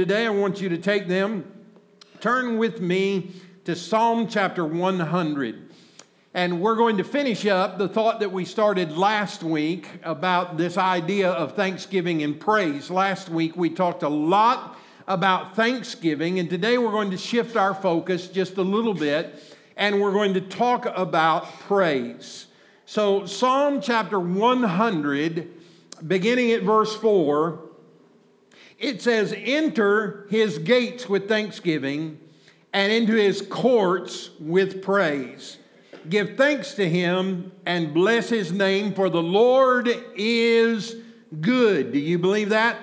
Today I want you to take them, turn with me to Psalm chapter 100. And we're going to finish up the thought that we started last week about this idea of thanksgiving and praise. Last week we talked a lot about thanksgiving, and today we're going to shift our focus just a little bit, and we're going to talk about praise. So Psalm chapter 100, beginning at verse 4, it says, "Enter his gates with thanksgiving, and into his courts with praise. Give thanks to him and bless his name, for the Lord is good." Do you believe that?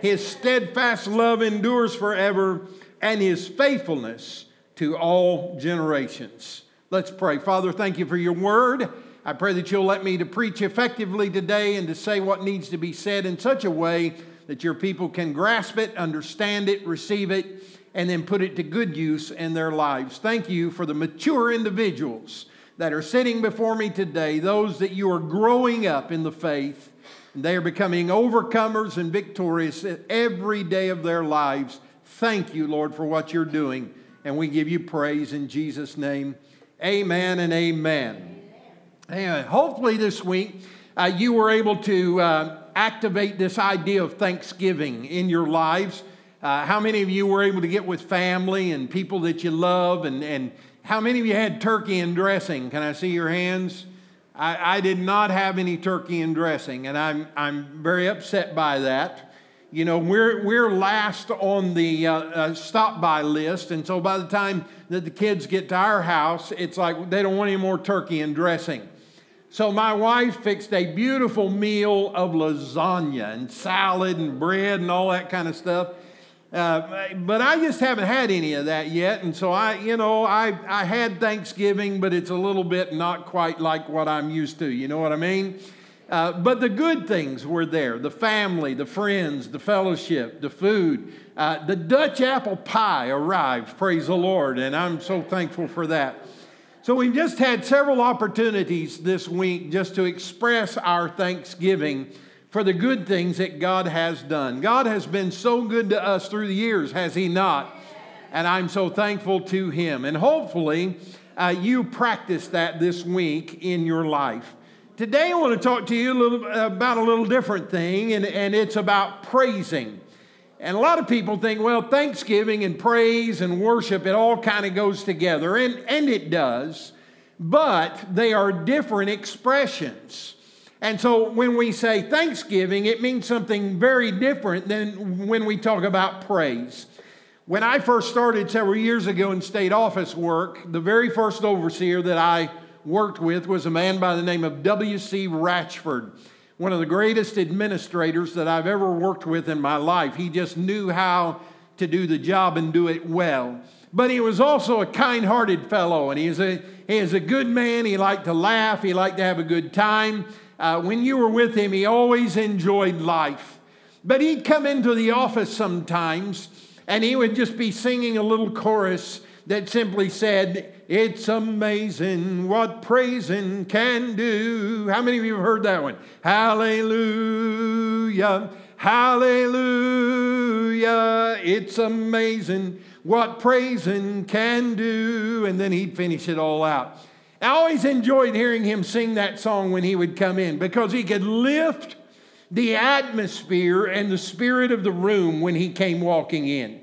His steadfast love endures forever, and his faithfulness to all generations. Let's pray. Father, thank you for your word. I pray that you'll let me to preach effectively today and to say what needs to be said in such a way that your people can grasp it, understand it, receive it, and then put it to good use in their lives. Thank you for the mature individuals that are sitting before me today, those that you are growing up in the faith. They are becoming overcomers and victorious every day of their lives. Thank you, Lord, for what you're doing. And we give you praise in Jesus' name. Amen and amen. And hopefully this week you were able to activate this idea of thanksgiving in your lives. How many of you were able to get with family and people that you love? And how many of you had turkey and dressing? Can I see your hands? I did not have any turkey and dressing, and I'm very upset by that. You know, we're last on the stop-by list, and so by the time that the kids get to our house, it's like they don't want any more turkey and dressing. So my wife fixed a beautiful meal of lasagna and salad and bread and all that kind of stuff. But I just haven't had any of that yet, and so I had Thanksgiving, but it's a little bit not quite like what I'm used to, you know what I mean? But the good things were there, the family, the friends, the fellowship, the food. The Dutch apple pie arrived, praise the Lord, and I'm so thankful for that. So we've just had several opportunities this week just to express our thanksgiving for the good things that God has done. God has been so good to us through the years, has he not? And I'm so thankful to him. And hopefully, you practice that this week in your life. Today, I want to talk to you about a little different thing, and it's about praising. And a lot of people think, well, thanksgiving and praise and worship, it all kind of goes together, and it does. But they are different expressions. And so when we say thanksgiving, it means something very different than when we talk about praise. When I first started several years ago in state office work, the very first overseer that I worked with was a man by the name of W.C. Ratchford, one of the greatest administrators that I've ever worked with in my life. He just knew how to do the job and do it well. But he was also a kind-hearted fellow, and he is a good man. He liked to laugh. He liked to have a good time. When you were with him, he always enjoyed life. But he'd come into the office sometimes, and he would just be singing a little chorus that simply said, "It's amazing what praising can do." How many of you have heard that one? Hallelujah, hallelujah, it's amazing what praising can do. And then he'd finish it all out. I always enjoyed hearing him sing that song when he would come in, because he could lift the atmosphere and the spirit of the room when he came walking in.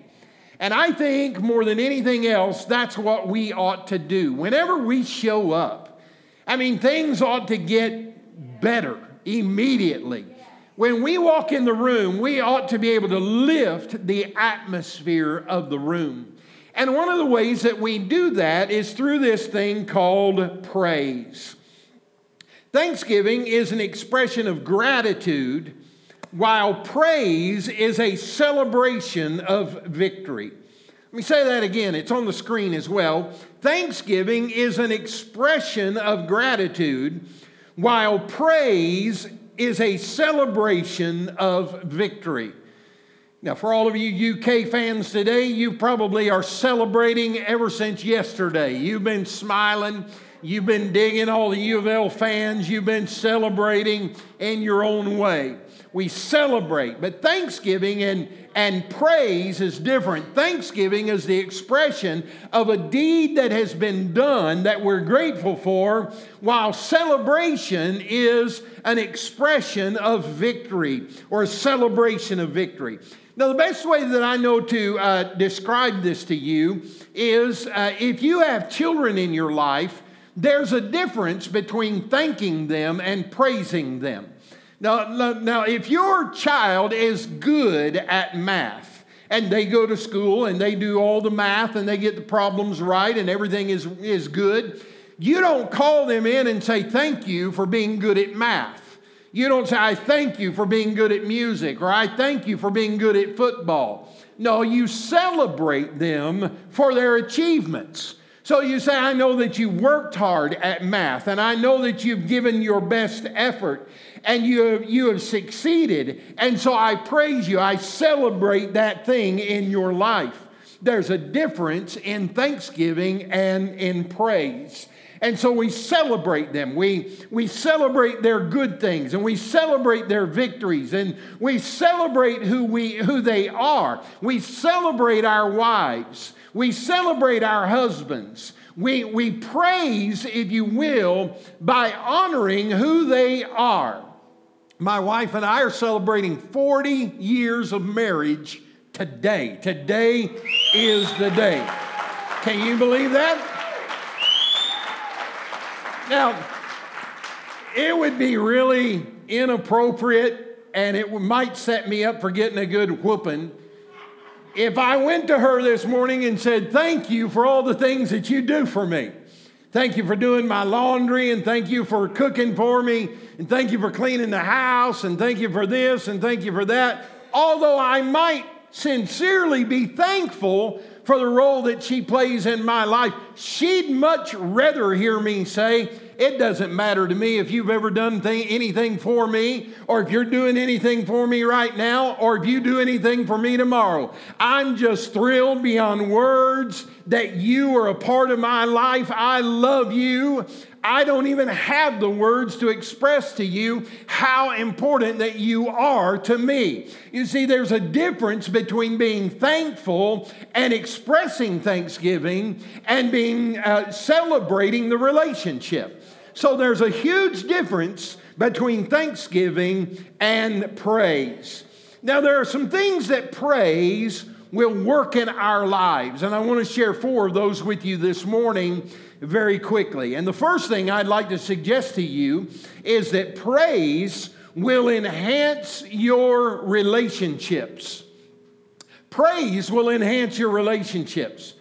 And I think more than anything else, that's what we ought to do. Whenever we show up, I mean, things ought to get better immediately. When we walk in the room, we ought to be able to lift the atmosphere of the room. And one of the ways that we do that is through this thing called praise. Thanksgiving is an expression of gratitude, while praise is a celebration of victory. Let me say that again. It's on the screen as well. Thanksgiving is an expression of gratitude, while praise is a celebration of victory. Now, for all of you UK fans today, you probably are celebrating ever since yesterday. You've been smiling. You've been digging all the U of L fans. You've been celebrating in your own way. we celebrate. But thanksgiving and praise is different. Thanksgiving is the expression of a deed that has been done that we're grateful for, while celebration is an expression of victory, or a celebration of victory. Now, the best way that I know to describe this to you is if you have children in your life, there's a difference between thanking them and praising them. Now, if your child is good at math, and they go to school and they do all the math and they get the problems right and everything is good, you don't call them in and say, thank you for being good at math. You don't say, I thank you for being good at music, or I thank you for being good at football. No, you celebrate them for their achievements. So you say, I know that you worked hard at math, and I know that you've given your best effort, and you have succeeded, and so I praise you. I celebrate that thing in your life. There's a difference in thanksgiving and in praise. And so we celebrate them. We celebrate their good things, and we celebrate their victories, and we celebrate who they are. We celebrate our wives. We celebrate our husbands. We praise, if you will, by honoring who they are. My wife and I are celebrating 40 years of marriage today. Today is the day. Can you believe that? Now, it would be really inappropriate, and it might set me up for getting a good whooping if I went to her this morning and said, thank you for all the things that you do for me. Thank you for doing my laundry, and thank you for cooking for me, and thank you for cleaning the house, and thank you for this, and thank you for that. Although I might sincerely be thankful for the role that she plays in my life, she'd much rather hear me say, it doesn't matter to me if you've ever done anything for me, or if you're doing anything for me right now, or if you do anything for me tomorrow. I'm just thrilled beyond words that you are a part of my life. I love you. I don't even have the words to express to you how important that you are to me. You see, there's a difference between being thankful and expressing thanksgiving and being celebrating the relationship. So there's a huge difference between thanksgiving and praise. Now, there are some things that praise will work in our lives, and I want to share four of those with you this morning very quickly. And the first thing I'd like to suggest to you is that praise will enhance your relationships. Praise will enhance your relationships.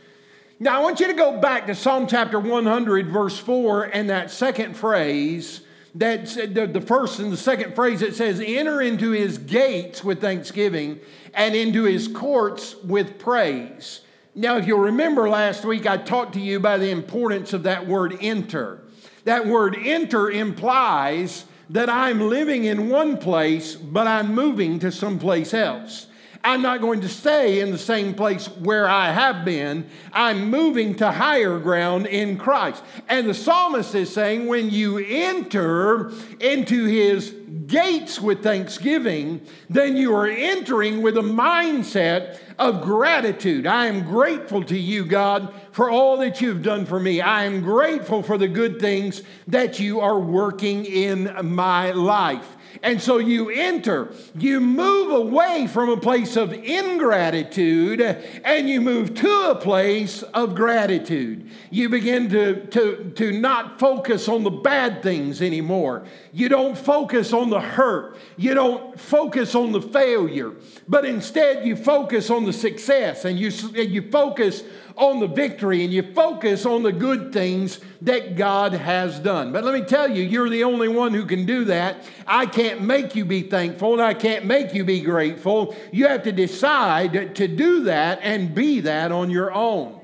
Now, I want you to go back to Psalm chapter 100, verse 4, and that second phrase, that's the first and the second phrase that says, enter into his gates with thanksgiving and into his courts with praise. Now, if you'll remember last week, I talked to you about the importance of that word enter. That word enter implies that I'm living in one place, but I'm moving to someplace else. I'm not going to stay in the same place where I have been. I'm moving to higher ground in Christ. And the psalmist is saying, when you enter into his gates with thanksgiving, then you are entering with a mindset of gratitude. I am grateful to you, God, for all that you've done for me. I am grateful for the good things that you are working in my life. And so you enter, you move away from a place of ingratitude, and you move to a place of gratitude. You begin to not focus on the bad things anymore. You don't focus on the hurt. You don't focus on the failure. But instead, you focus on the success, and you focus on the victory, and you focus on the good things that God has done. But let me tell you, you're the only one who can do that. I can't make you be thankful, and I can't make you be grateful. You have to decide to do that and be that on your own.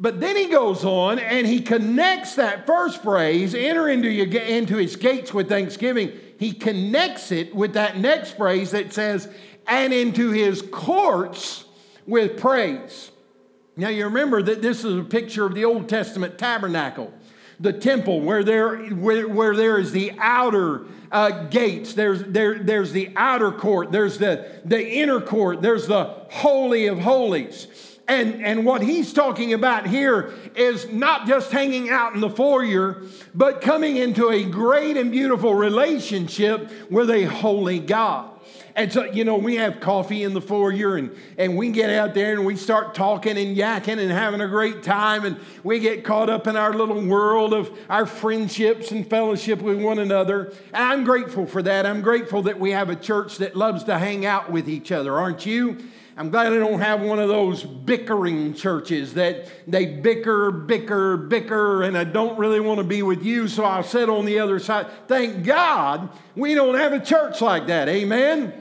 But then he goes on and he connects that first phrase, enter into his gates with thanksgiving. He connects it with that next phrase that says, and into his courts with praise. Now, you remember that this is a picture of the Old Testament tabernacle, the temple where there is the outer gates. There's the outer court. There's the inner court. There's the Holy of Holies. And what he's talking about here is not just hanging out in the foyer, but coming into a great and beautiful relationship with a holy God. And so, you know, we have coffee in the foyer and we get out there and we start talking and yakking and having a great time. And we get caught up in our little world of our friendships and fellowship with one another. And I'm grateful for that. I'm grateful that we have a church that loves to hang out with each other, aren't you? I'm glad I don't have one of those bickering churches that they bicker, and I don't really want to be with you, so I'll sit on the other side. Thank God we don't have a church like that, amen?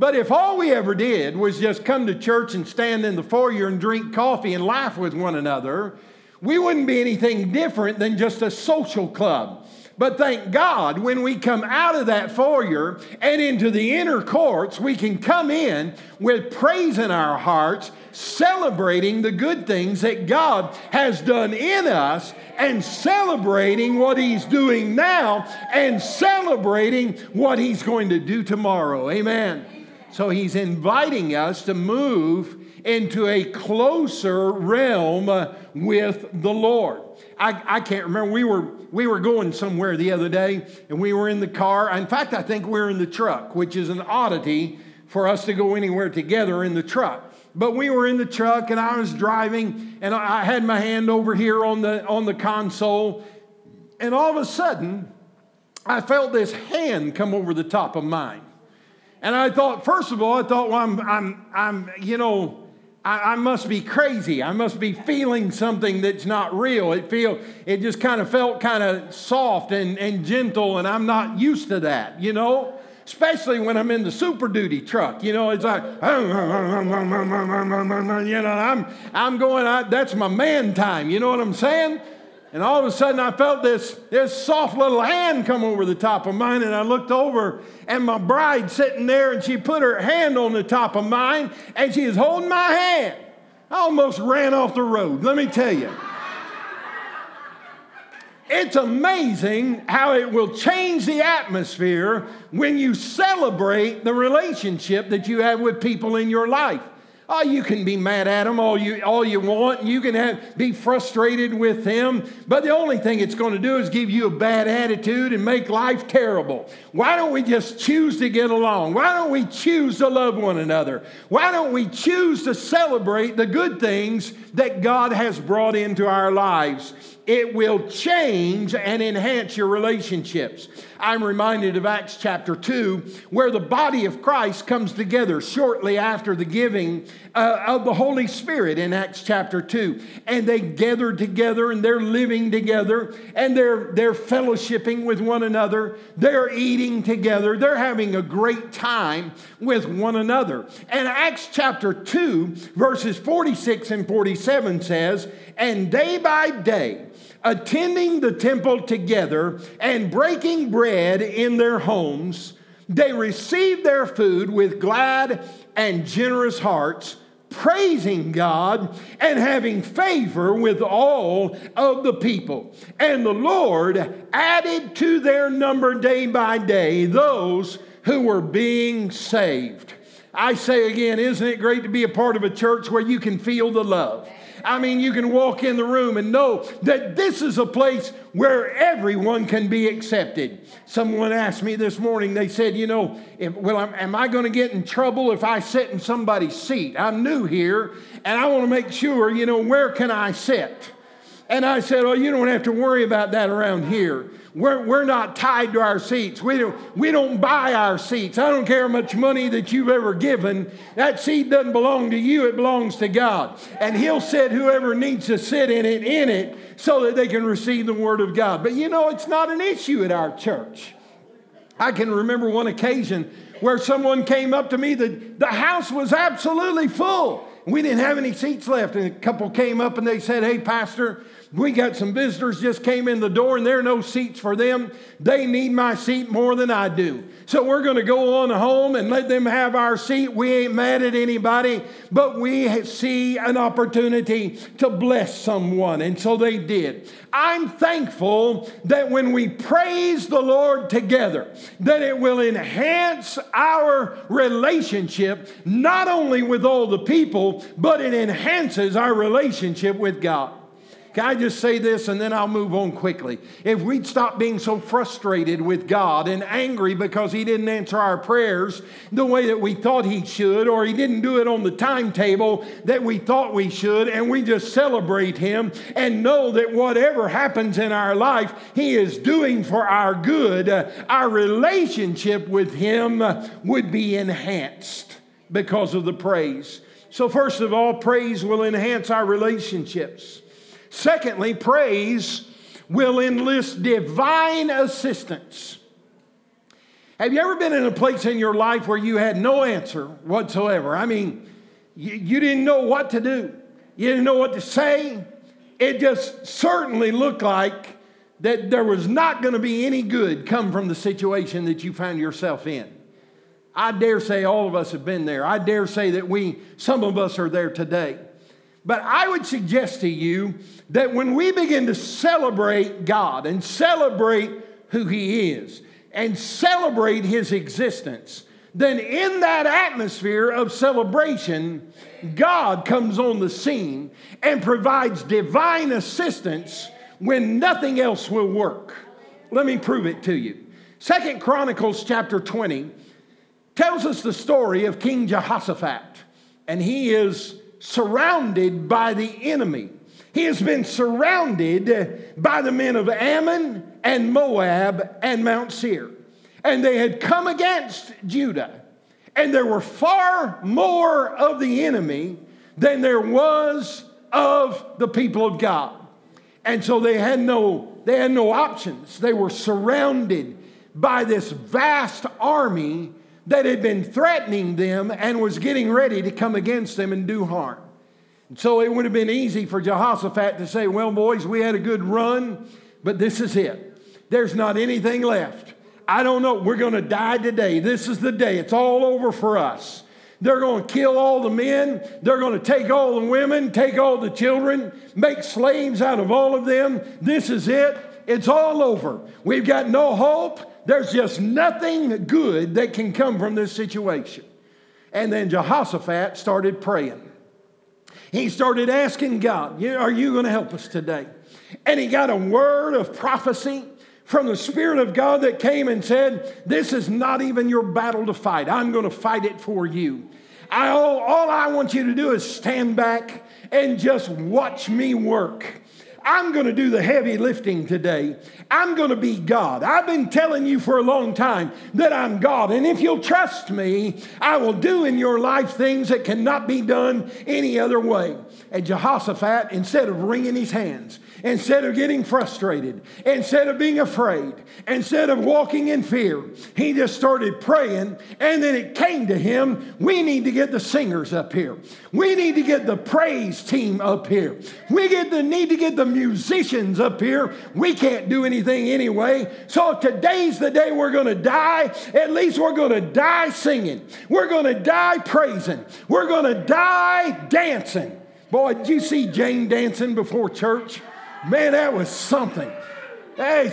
But if all we ever did was just come to church and stand in the foyer and drink coffee and laugh with one another, we wouldn't be anything different than just a social club. But thank God, when we come out of that foyer and into the inner courts, we can come in with praise in our hearts, celebrating the good things that God has done in us and celebrating what He's doing now and celebrating what He's going to do tomorrow. Amen. So He's inviting us to move into a closer realm with the Lord. I can't remember. We were going somewhere the other day, and we were in the car. In fact, I think we were in the truck, which is an oddity for us to go anywhere together in the truck. But we were in the truck, and I was driving, and I had my hand over here on the console, and all of a sudden, I felt this hand come over the top of mine, and I thought, first of all, well, I'm you know. I must be crazy. I must be feeling something that's not real. It just kind of felt kind of soft and gentle, and I'm not used to that, you know? Especially when I'm in the Super Duty truck, you know, it's like, you know, I'm going out, that's my man time, you know what I'm saying? And all of a sudden I felt this soft little hand come over the top of mine, and I looked over and my bride sitting there, and she put her hand on the top of mine and she is holding my hand. I almost ran off the road, let me tell you. It's amazing how it will change the atmosphere when you celebrate the relationship that you have with people in your life. Oh, you can be mad at them all you want, and you can be frustrated with them, but the only thing it's going to do is give you a bad attitude and make life terrible. Why don't we just choose to get along? Why don't we choose to love one another? Why don't we choose to celebrate the good things that God has brought into our lives? It will change and enhance your relationships. I'm reminded of Acts chapter 2, where the body of Christ comes together shortly after the giving of the Holy Spirit in Acts chapter 2. And they gather together, and they're living together, and they're fellowshipping with one another. They're eating together. They're having a great time with one another. And Acts chapter 2, verses 46 and 47 says, "And day by day, attending the temple together and breaking bread in their homes, they received their food with glad and generous hearts, praising God and having favor with all of the people. And the Lord added to their number day by day those who were being saved." I say again, isn't it great to be a part of a church where you can feel the love? I mean, you can walk in the room and know that this is a place where everyone can be accepted. Someone asked me this morning, they said, you know, am I going to get in trouble if I sit in somebody's seat? I'm new here, and I want to make sure, you know, where can I sit? And I said, oh, you don't have to worry about that around here. We're not tied to our seats. We don't buy our seats. I don't care how much money that you've ever given. That seat doesn't belong to you. It belongs to God. And He'll set whoever needs to sit in it so that they can receive the Word of God. But you know, it's not an issue at our church. I can remember one occasion where someone came up to me. The house was absolutely full. We didn't have any seats left. And a couple came up and they said, hey, Pastor, We got some visitors just came in the door and there are no seats for them. They need my seat more than I do. So we're going to go on home and let them have our seat. We ain't mad at anybody, but we see an opportunity to bless someone. And so they did. I'm thankful that when we praise the Lord together, that it will enhance our relationship, not only with all the people, but it enhances our relationship with God. Can I just say this and then I'll move on quickly? If we'd stop being so frustrated with God and angry because He didn't answer our prayers the way that we thought He should, or He didn't do it on the timetable that we thought we should, and we just celebrate Him and know that whatever happens in our life, He is doing for our good, our relationship with Him would be enhanced because of the praise. So first of all, praise will enhance our relationships. Secondly, praise will enlist divine assistance. Have you ever been in a place in your life where you had no answer whatsoever? I mean, you didn't know what to do. You didn't know what to say. It just certainly looked like that there was not going to be any good come from the situation that you found yourself in. I dare say all of us have been there. I dare say that some of us are there today. But I would suggest to you that when we begin to celebrate God and celebrate who He is and celebrate His existence, then in that atmosphere of celebration, God comes on the scene and provides divine assistance when nothing else will work. Let me prove it to you. Second Chronicles chapter 20 tells us the story of King Jehoshaphat, and he is surrounded by the enemy. He has been surrounded by the men of Ammon and Moab and Mount Seir. And they had come against Judah. And there were far more of the enemy than there was of the people of God. And so they had no options. They were surrounded by this vast army that had been threatening them and was getting ready to come against them and do harm. And so it would have been easy for Jehoshaphat to say, well, boys, we had a good run, but this is it. There's not anything left. I don't know. We're going to die today. This is the day. It's all over for us. They're going to kill all the men. They're going to take all the women, take all the children, make slaves out of all of them. This is it. It's all over. We've got no hope. There's just nothing good that can come from this situation. And then Jehoshaphat started praying. He started asking God, are you going to help us today? And he got a word of prophecy from the Spirit of God that came and said, this is not even your battle to fight. I'm going to fight it for you. All I want you to do is stand back and just watch me work. I'm going to do the heavy lifting today. I'm going to be God. I've been telling you for a long time that I'm God. And if you'll trust me, I will do in your life things that cannot be done any other way. And Jehoshaphat, instead of wringing his hands, instead of getting frustrated, instead of being afraid, instead of walking in fear, he just started praying. And then it came to him, we need to get the singers up here. We need to get the praise team up here. We need to get the musicians up here. We can't do anything anyway. So if today's the day we're going to die, at least we're going to die singing. We're going to die praising. We're going to die dancing. Boy, did you see Jane dancing before church? Man, that was something. Hey,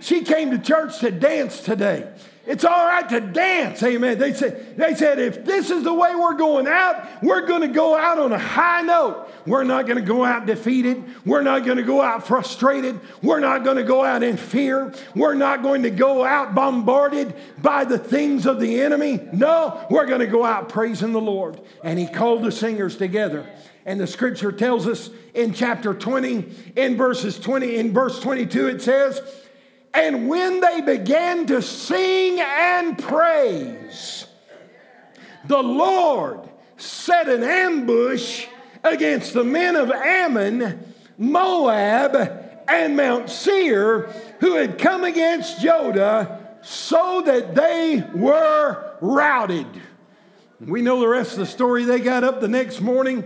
she came to church to dance today. It's all right to dance, amen. They said, if this is the way we're going out, we're going to go out on a high note. We're not going to go out defeated. We're not going to go out frustrated. We're not going to go out in fear. We're not going to go out bombarded by the things of the enemy. No, we're going to go out praising the Lord. And he called the singers together. And the scripture tells us in chapter 20, in verse 22, it says, and when they began to sing and praise, the Lord set an ambush against the men of Ammon, Moab, and Mount Seir, who had come against Judah, so that they were routed. We know the rest of the story. They got up the next morning.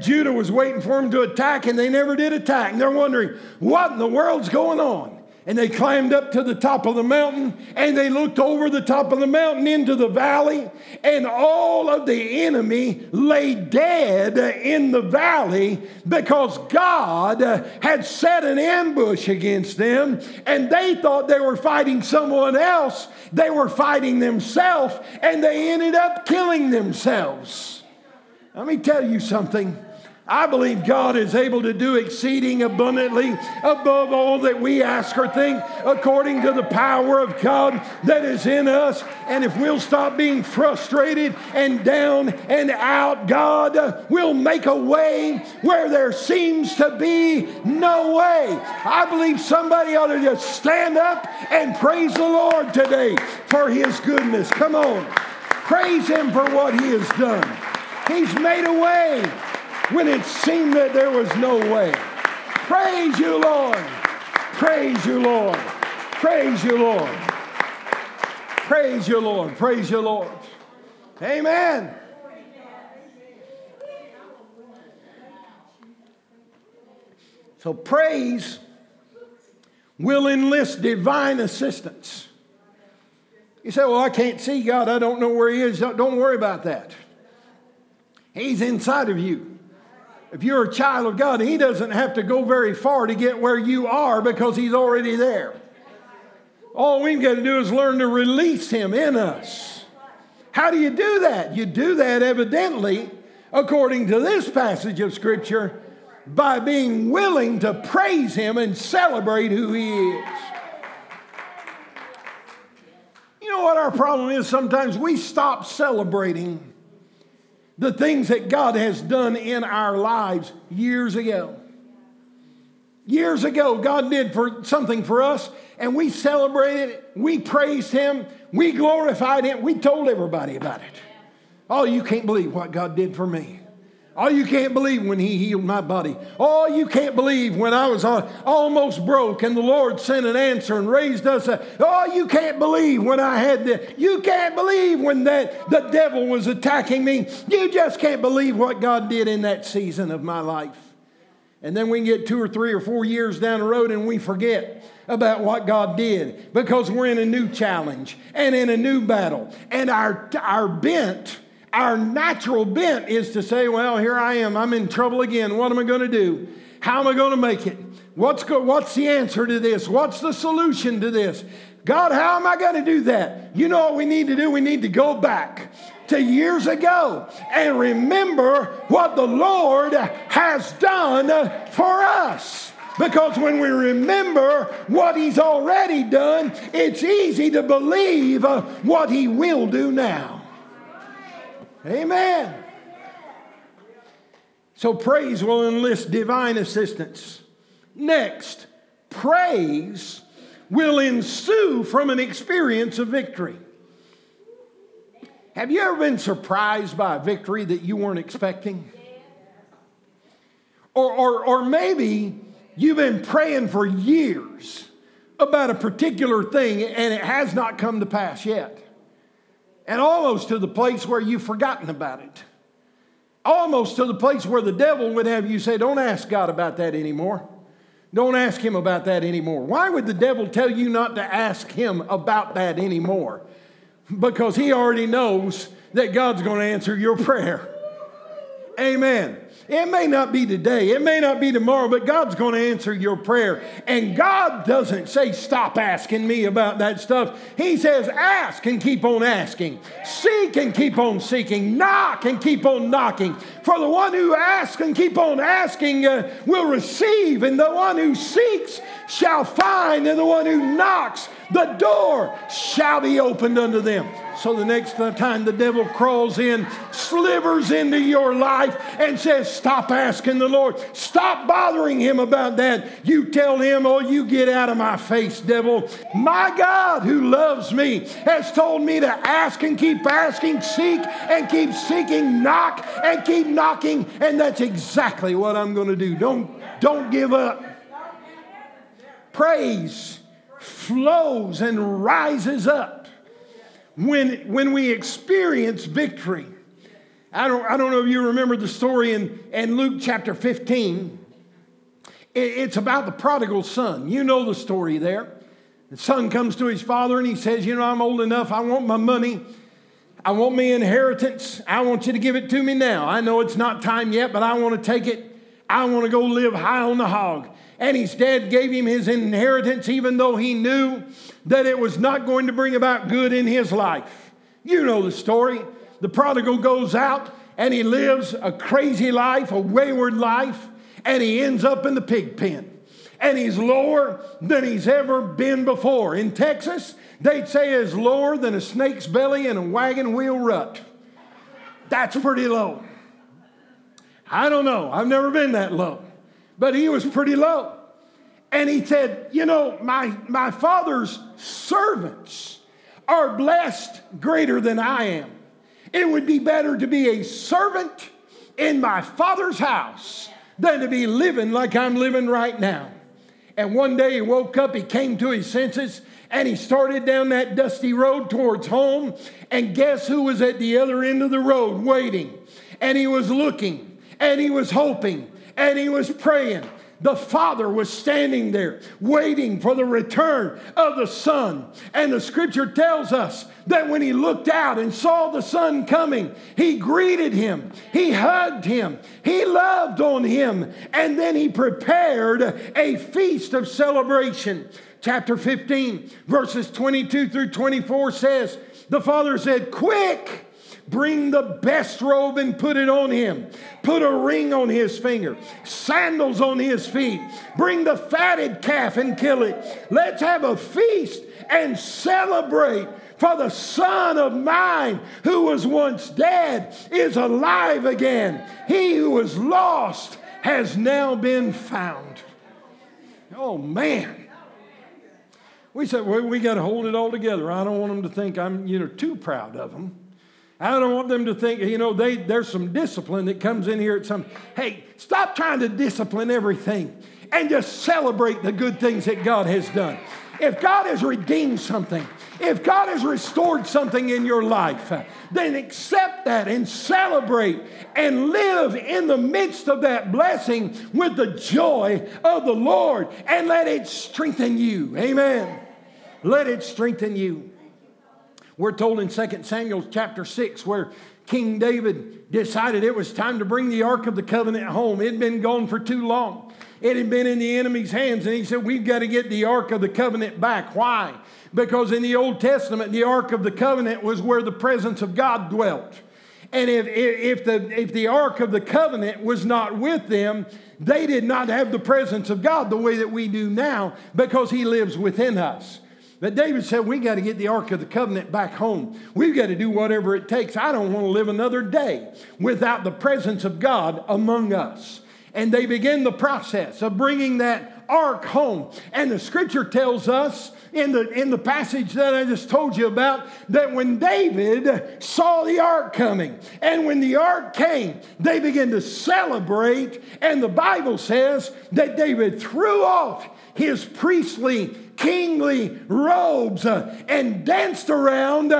Judah was waiting for them to attack, and they never did attack. And they're wondering, what in the world's going on? And they climbed up to the top of the mountain, and they looked over the top of the mountain into the valley, and all of the enemy lay dead in the valley because God had set an ambush against them, and they thought they were fighting someone else. They were fighting themselves, and they ended up killing themselves. Let me tell you something. I believe God is able to do exceeding abundantly above all that we ask or think, according to the power of God that is in us. And if we'll stop being frustrated and down and out, God will make a way where there seems to be no way. I believe somebody ought to just stand up and praise the Lord today for His goodness. Come on. Praise Him for what He has done. He's made a way when it seemed that there was no way. Praise you, Lord. Praise you, Lord. Praise you, Lord. Praise you, Lord. Praise you, Lord. Amen. So praise will enlist divine assistance. You say, well, I can't see God. I don't know where He is. Don't worry about that. He's inside of you. If you're a child of God, He doesn't have to go very far to get where you are because He's already there. All we've got to do is learn to release Him in us. How do you do that? You do that evidently, according to this passage of Scripture, by being willing to praise Him and celebrate who He is. You know what our problem is? Sometimes we stop celebrating the things that God has done in our lives years ago. Years ago, God did something for us, and we celebrated it, we praised Him, we glorified Him, we told everybody about it. Oh, you can't believe what God did for me. Oh, you can't believe when He healed my body. Oh, you can't believe when I was almost broke and the Lord sent an answer and raised us up. Oh, you can't believe when I had this. You can't believe when the devil was attacking me. You just can't believe what God did in that season of my life. And then we can get 2 or 3 or 4 years down the road and we forget about what God did because we're in a new challenge and in a new battle. And our natural bent is to say, well, here I am. I'm in trouble again. What am I going to do? How am I going to make it? What's the answer to this? What's the solution to this? God, how am I going to do that? You know what we need to do? We need to go back to years ago and remember what the Lord has done for us. Because when we remember what He's already done, it's easy to believe what He will do now. Amen. So praise will enlist divine assistance. Next, praise will ensue from an experience of victory. Have you ever been surprised by a victory that you weren't expecting? Or maybe you've been praying for years about a particular thing and it has not come to pass yet. And almost to the place where you've forgotten about it. Almost to the place where the devil would have you say, don't ask God about that anymore. Don't ask Him about that anymore. Why would the devil tell you not to ask Him about that anymore? Because he already knows that God's going to answer your prayer. Amen. It may not be today. It may not be tomorrow, but God's going to answer your prayer. And God doesn't say, stop asking me about that stuff. He says, ask and keep on asking. Seek and keep on seeking. Knock and keep on knocking. For the one who asks and keep on asking will receive. And the one who seeks shall find. And the one who knocks, the door shall be opened unto them. So the next time the devil crawls in, slivers into your life and says, stop asking the Lord. Stop bothering Him about that. You tell him, oh, you get out of my face, devil. My God who loves me has told me to ask and keep asking, seek and keep seeking, knock and keep knocking. And that's exactly what I'm going to do. Don't give up. Praise flows and rises up when we experience victory. I don't know if you remember the story in Luke chapter 15. It's about the prodigal son. You know the story there. The son comes to his father and he says, you know, I'm old enough. I want my money. I want my inheritance. I want you to give it to me now. I know it's not time yet, but I want to take it. I want to go live high on the hog. And his dad gave him his inheritance, even though he knew that it was not going to bring about good in his life. You know the story. The prodigal goes out and he lives a crazy life, a wayward life, and he ends up in the pig pen. And he's lower than he's ever been before. In Texas, they'd say it's lower than a snake's belly in a wagon wheel rut. That's pretty low. I don't know. I've never been that low. But he was pretty low. And he said, you know, my father's servants are blessed greater than I am. It would be better to be a servant in my father's house than to be living like I'm living right now. And one day he woke up, he came to his senses, and he started down that dusty road towards home. And guess who was at the other end of the road waiting? And he was looking, and he was hoping, and he was praying. The father was standing there waiting for the return of the son. And the scripture tells us that when he looked out and saw the son coming, he greeted him, he hugged him, he loved on him, and then he prepared a feast of celebration. Chapter 15, verses 22 through 24 says, the father said, quick! Bring the best robe and put it on him. Put a ring on his finger. Sandals on his feet. Bring the fatted calf and kill it. Let's have a feast and celebrate, for the son of mine who was once dead is alive again. He who was lost has now been found. Oh man. We said, well, we got to hold it all together. I don't want them to think I'm, too proud of them. I don't want them to think, there's some discipline that comes in here at some. Hey, stop trying to discipline everything and just celebrate the good things that God has done. If God has redeemed something, if God has restored something in your life, then accept that and celebrate and live in the midst of that blessing with the joy of the Lord, and let it strengthen you. Amen. Let it strengthen you. We're told in 2 Samuel chapter 6 where King David decided it was time to bring the Ark of the Covenant home. It had been gone for too long. It had been in the enemy's hands, and he said, we've got to get the Ark of the Covenant back. Why? Because in the Old Testament, the Ark of the Covenant was where the presence of God dwelt. And if the Ark of the Covenant was not with them, they did not have the presence of God the way that we do now, because he lives within us. But David said, we got to get the Ark of the Covenant back home. We've got to do whatever it takes. I don't want to live another day without the presence of God among us. And they begin the process of bringing that Ark home. And the scripture tells us in the passage that I just told you about, that when David saw the Ark coming, and when the Ark came, they began to celebrate. And the Bible says that David threw off his priestly kingly robes and danced around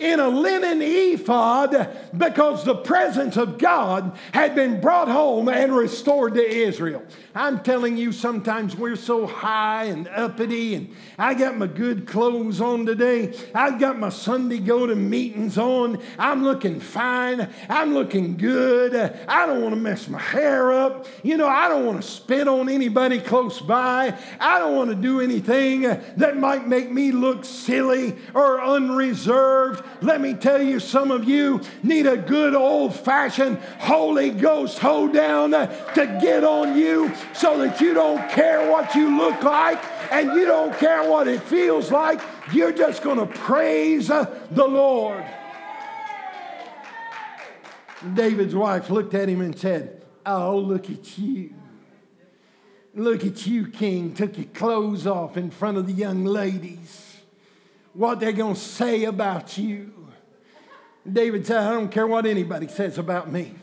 in a linen ephod, because the presence of God had been brought home and restored to Israel. I'm telling you, sometimes we're so high and uppity, and I got my good clothes on today. I've got my Sunday go to meetings on. I'm looking fine. I'm looking good. I don't want to mess my hair up. I don't want to spit on anybody close by. I don't want to do anything that might make me look silly or unreserved. Let me tell you, some of you need a good old-fashioned Holy Ghost hoedown to get on you, so that you don't care what you look like and you don't care what it feels like. You're just going to praise the Lord. David's wife looked at him and said, oh, look at you. Look at you, King, took your clothes off in front of the young ladies. What they're going to say about you. David said, I don't care what anybody says about me.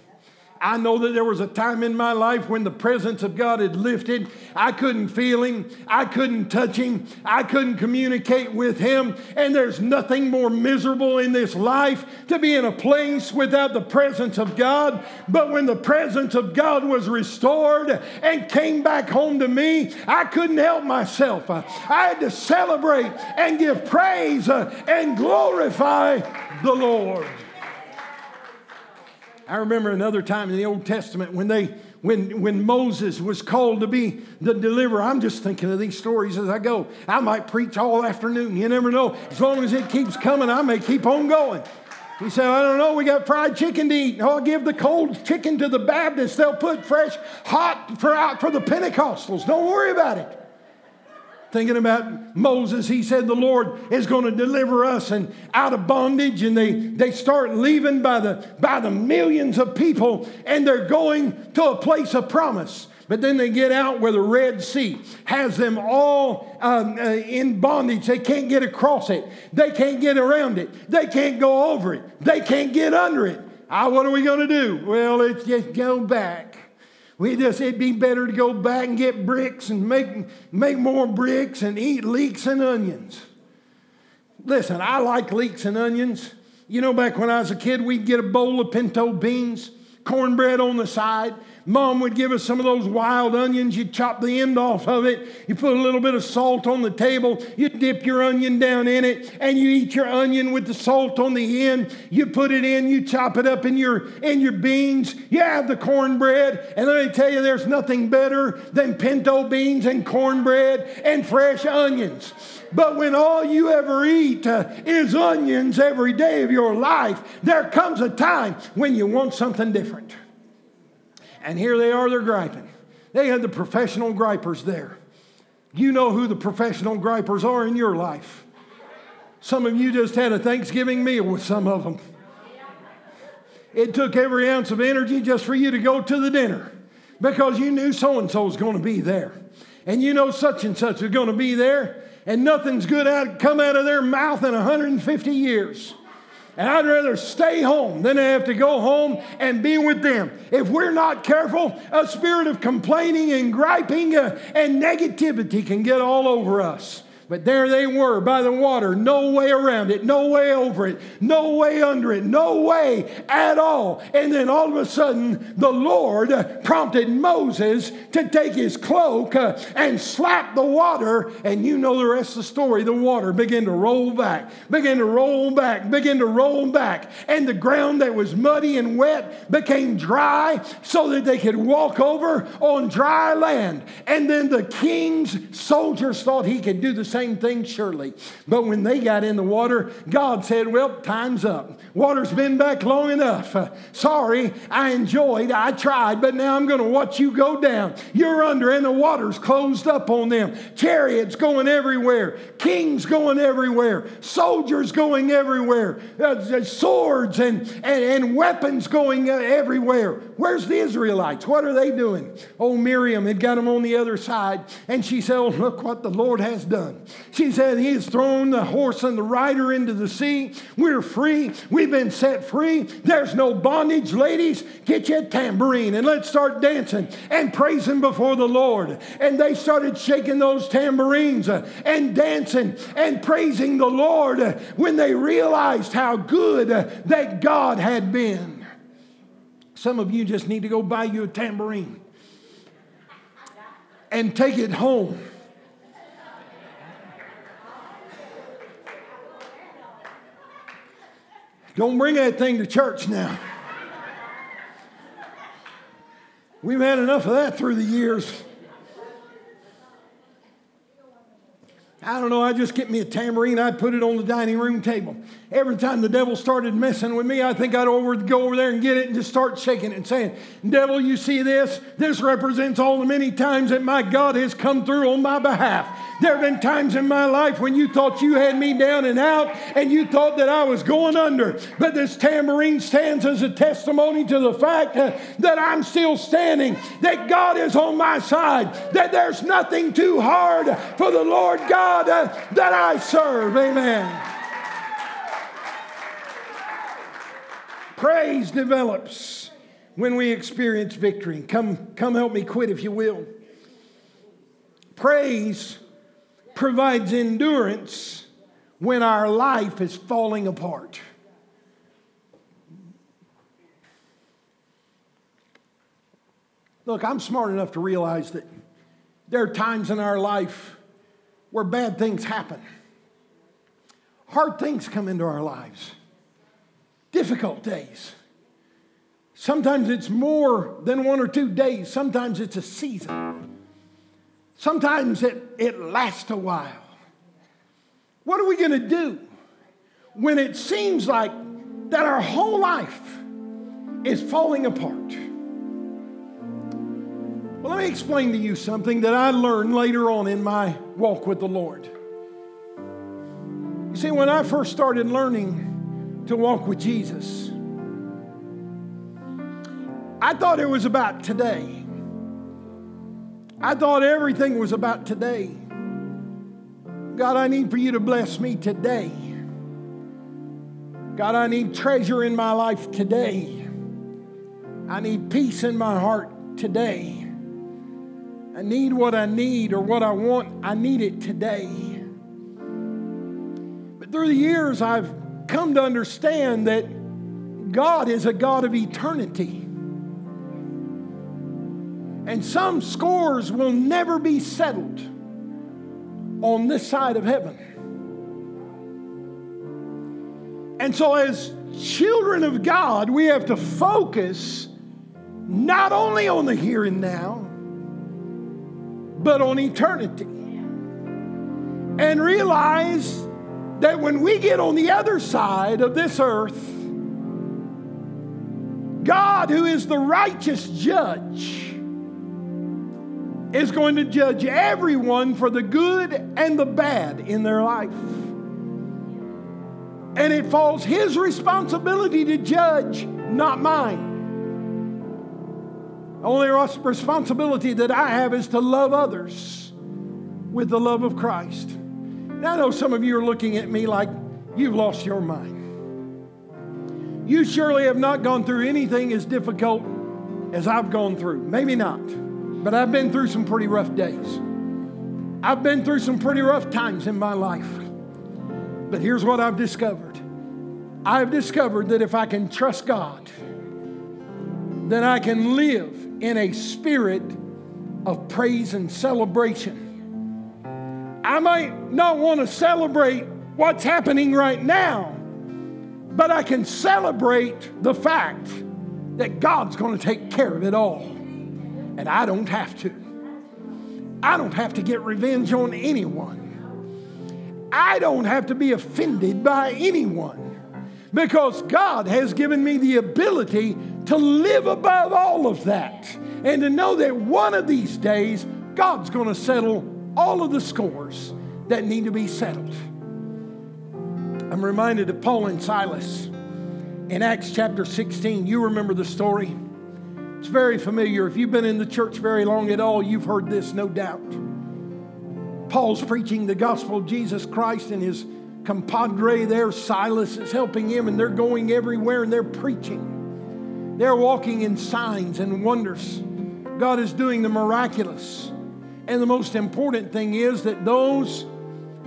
I know that there was a time in my life when the presence of God had lifted. I couldn't feel him. I couldn't touch him. I couldn't communicate with him. And there's nothing more miserable in this life to be in a place without the presence of God. But when the presence of God was restored and came back home to me, I couldn't help myself. I had to celebrate and give praise and glorify the Lord. I remember another time in the Old Testament when Moses was called to be the deliverer. I'm just thinking of these stories as I go. I might preach all afternoon. You never know. As long as it keeps coming, I may keep on going. He said, I don't know. We got fried chicken to eat. I'll give the cold chicken to the Baptists. They'll put fresh hot out for the Pentecostals. Don't worry about it. Thinking about Moses, he said the Lord is going to deliver us and out of bondage, and they start leaving by the millions of people, and they're going to a place of promise. But then they get out where the Red Sea has them all in bondage. They can't get across it. They can't get around it. They can't go over it. They can't get under it. What are we going to do? Well, let's just go back. It'd be better to go back and get bricks and make more bricks and eat leeks and onions. Listen, I like leeks and onions. You know, back when I was a kid, we'd get a bowl of pinto beans, cornbread on the side. Mom would give us some of those wild onions. You'd chop the end off of it. You put a little bit of salt on the table. You dip your onion down in it, and you eat your onion with the salt on the end. You put it in. You chop it up in your beans. You have the cornbread. And let me tell you, there's nothing better than pinto beans and cornbread and fresh onions. But when all you ever eat is onions every day of your life, there comes a time when you want something different. And here they are, they're griping. They had the professional gripers there. You know who the professional gripers are in your life. Some of you just had a Thanksgiving meal with some of them. It took every ounce of energy just for you to go to the dinner because you knew so-and-so was going to be there. And you know such and such is going to be there, and nothing's good come out of their mouth in 150 years. And I'd rather stay home than have to go home and be with them. If we're not careful, a spirit of complaining and griping and negativity can get all over us. But there they were by the water, no way around it, no way over it, no way under it, no way at all. And then all of a sudden, the Lord prompted Moses to take his cloak and slap the water. And you know the rest of the story. The water began to roll back, began to roll back, began to roll back. And the ground that was muddy and wet became dry so that they could walk over on dry land. And then the king's soldiers thought he could do the same thing surely. But when they got in the water, God said, well, time's up. Water's been back long enough. Sorry, I enjoyed, I tried, but now I'm going to watch you go down. You're under, and the water's closed up on them. Chariots going everywhere. Kings going everywhere. Soldiers going everywhere. Swords and weapons going everywhere. Where's the Israelites? What are they doing? Oh, Miriam had got them on the other side, and she said, oh, look what the Lord has done. She said, he has thrown the horse and the rider into the sea. We're free. We've been set free. There's no bondage. Ladies, get your tambourine and let's start dancing and praising before the Lord. And they started shaking those tambourines and dancing and praising the Lord when they realized how good that God had been. Some of you just need to go buy you a tambourine and take it home. Don't bring that thing to church now. We've had enough of that through the years. I don't know, I just get me a tambourine, I'd put it on the dining room table. Every time the devil started messing with me, I think I'd go over there and get it and just start shaking it and saying, devil, you see this? This represents all the many times that my God has come through on my behalf. There have been times in my life when you thought you had me down and out and you thought that I was going under. But this tambourine stands as a testimony to the fact that I'm still standing, that God is on my side, that there's nothing too hard for the Lord God that I serve. Amen. Praise develops when we experience victory. Come help me quit if you will. Praise provides endurance when our life is falling apart. Look, I'm smart enough to realize that there are times in our life where bad things happen. Hard things come into our lives. Difficult days. Sometimes it's more than 1 or 2 days. Sometimes it's a season. Sometimes it lasts a while. What are we going to do when it seems like that our whole life is falling apart? Well, let me explain to you something that I learned later on in my walk with the Lord. You see, when I first started learning to walk with Jesus, I thought it was about today. I thought everything was about today. God, I need for you to bless me today. God, I need treasure in my life today. I need peace in my heart today. I need what I need or what I want. I need it today. But through the years, I've come to understand that God is a God of eternity. And some scores will never be settled on this side of heaven. And so as children of God, we have to focus not only on the here and now, but on eternity. And realize that when we get on the other side of this earth, God, who is the righteous judge, is going to judge everyone for the good and the bad in their life. And it falls His responsibility to judge, not mine. The only responsibility that I have is to love others with the love of Christ. Now I know some of you are looking at me like you've lost your mind. You surely have not gone through anything as difficult as I've gone through. Maybe not, but I've been through some pretty rough days. I've been through some pretty rough times in my life. But here's what I've discovered. I've discovered that if I can trust God, then I can live in a spirit of praise and celebration. I might not want to celebrate what's happening right now, but I can celebrate the fact that God's going to take care of it all. And I don't have to. I don't have to get revenge on anyone. I don't have to be offended by anyone, because God has given me the ability to live above all of that and to know that one of these days God's going to settle all of the scores that need to be settled. I'm reminded of Paul and Silas in Acts chapter 16. You remember the story. It's very familiar. If you've been in the church very long at all, you've heard this, no doubt. Paul's preaching the gospel of Jesus Christ, and his compadre there, Silas, is helping him, and they're going everywhere and they're preaching. They're walking in signs and wonders. God is doing the miraculous. And the most important thing is that those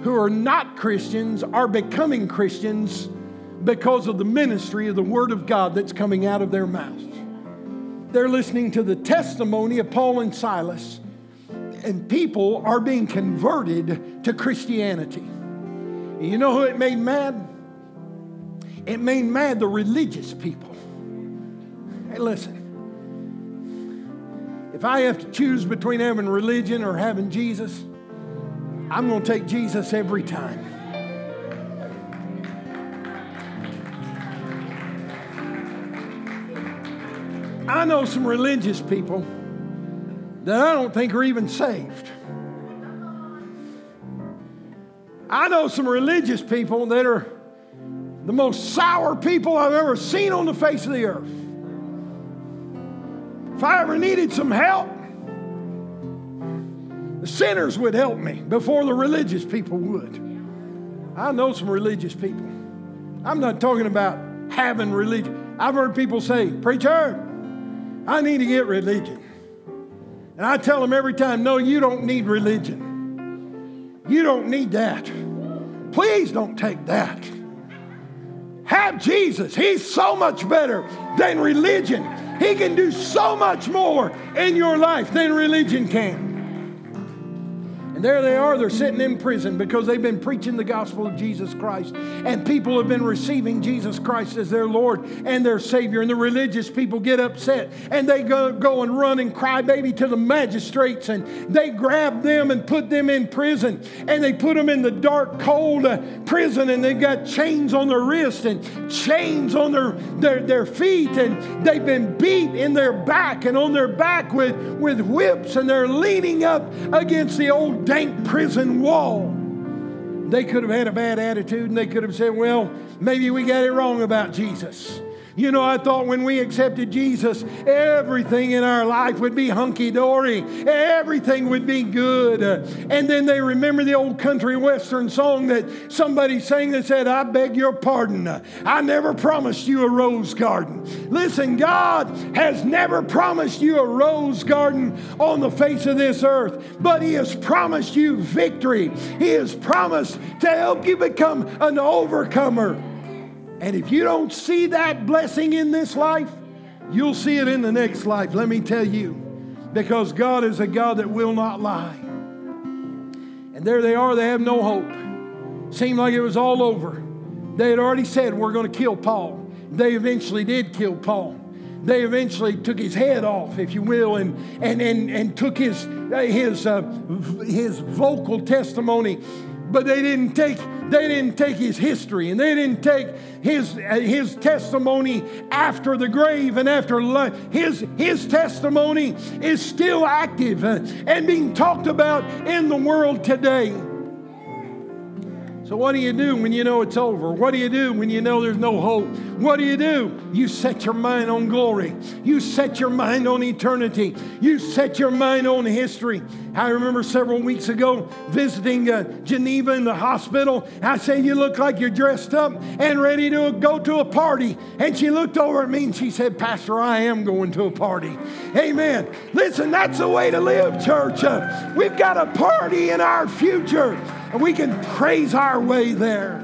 who are not Christians are becoming Christians because of the ministry of the Word of God that's coming out of their mouths. They're listening to the testimony of Paul and Silas, and people are being converted to Christianity. And you know who it made mad? It made mad the religious people. Hey, listen, if I have to choose between having religion or having Jesus, I'm going to take Jesus every time. I know some religious people that I don't think are even saved. I know some religious people that are the most sour people I've ever seen on the face of the earth. If I ever needed some help, the sinners would help me before the religious people would. I know some religious people. I'm not talking about having religion. I've heard people say, "Preacher, I need to get religion. And I tell them every time, no, you don't need religion. You don't need that. Please don't take that. Have Jesus. He's so much better than religion. He can do so much more in your life than religion can. And there they are. They're sitting in prison because they've been preaching the gospel of Jesus Christ. And people have been receiving Jesus Christ as their Lord and their Savior. And the religious people get upset. And they go and run and cry baby to the magistrates. And they grab them and put them in prison. And they put them in the dark, cold prison. And they've got chains on their wrists and chains on their feet. And they've been beat in their back and on their back with whips. And they're leaning up against the old dank prison wall. They could have had a bad attitude and they could have said, well, maybe we got it wrong about Jesus. You know, I thought when we accepted Jesus, everything in our life would be hunky-dory. Everything would be good. And then they remember the old country western song that somebody sang that said, I beg your pardon. I never promised you a rose garden. Listen, God has never promised you a rose garden on the face of this earth. But He has promised you victory. He has promised to help you become an overcomer. And if you don't see that blessing in this life, you'll see it in the next life, let me tell you. Because God is a God that will not lie. And there they are, they have no hope. Seemed like it was all over. They had already said, we're going to kill Paul. They eventually did kill Paul. They eventually took his head off, if you will, and took his vocal testimony. But they didn't take his history, and they didn't take his testimony after the grave and after life. His testimony is still active and being talked about in the world today. So what do you do when you know it's over? What do you do when you know there's no hope? What do? You set your mind on glory. You set your mind on eternity. You set your mind on history. I remember several weeks ago visiting Geneva in the hospital. I said, you look like you're dressed up and ready to go to a party. And she looked over at me and she said, Pastor, I am going to a party. Amen. Listen, that's the way to live, church. We've got a party in our future. And we can praise our way there.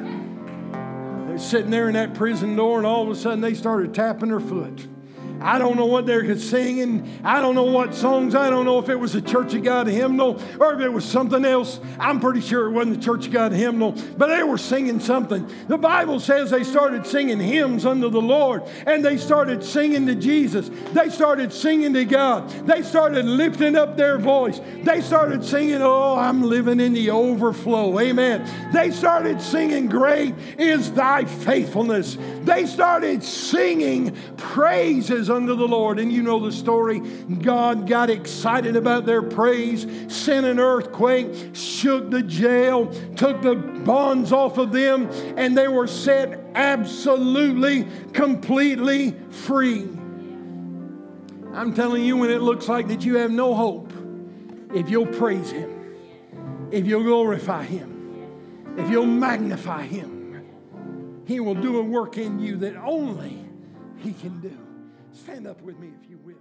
They're sitting there in that prison door, and all of a sudden they started tapping their foot. I don't know what they were singing. I don't know what songs. I don't know if it was a Church of God hymnal or if it was something else. I'm pretty sure it wasn't the Church of God hymnal, but they were singing something. The Bible says they started singing hymns unto the Lord, and they started singing to Jesus. They started singing to God. They started lifting up their voice. They started singing, oh, I'm living in the overflow. Amen. They started singing, great is thy faithfulness. They started singing praises unto the Lord. And you know the story. God got excited about their praise, sent an earthquake, shook the jail, took the bonds off of them, and they were set absolutely, completely free. I'm telling you, when it looks like that you have no hope, if you'll praise Him, if you'll glorify Him, if you'll magnify Him, He will do a work in you that only He can do. Stand up with me if you will.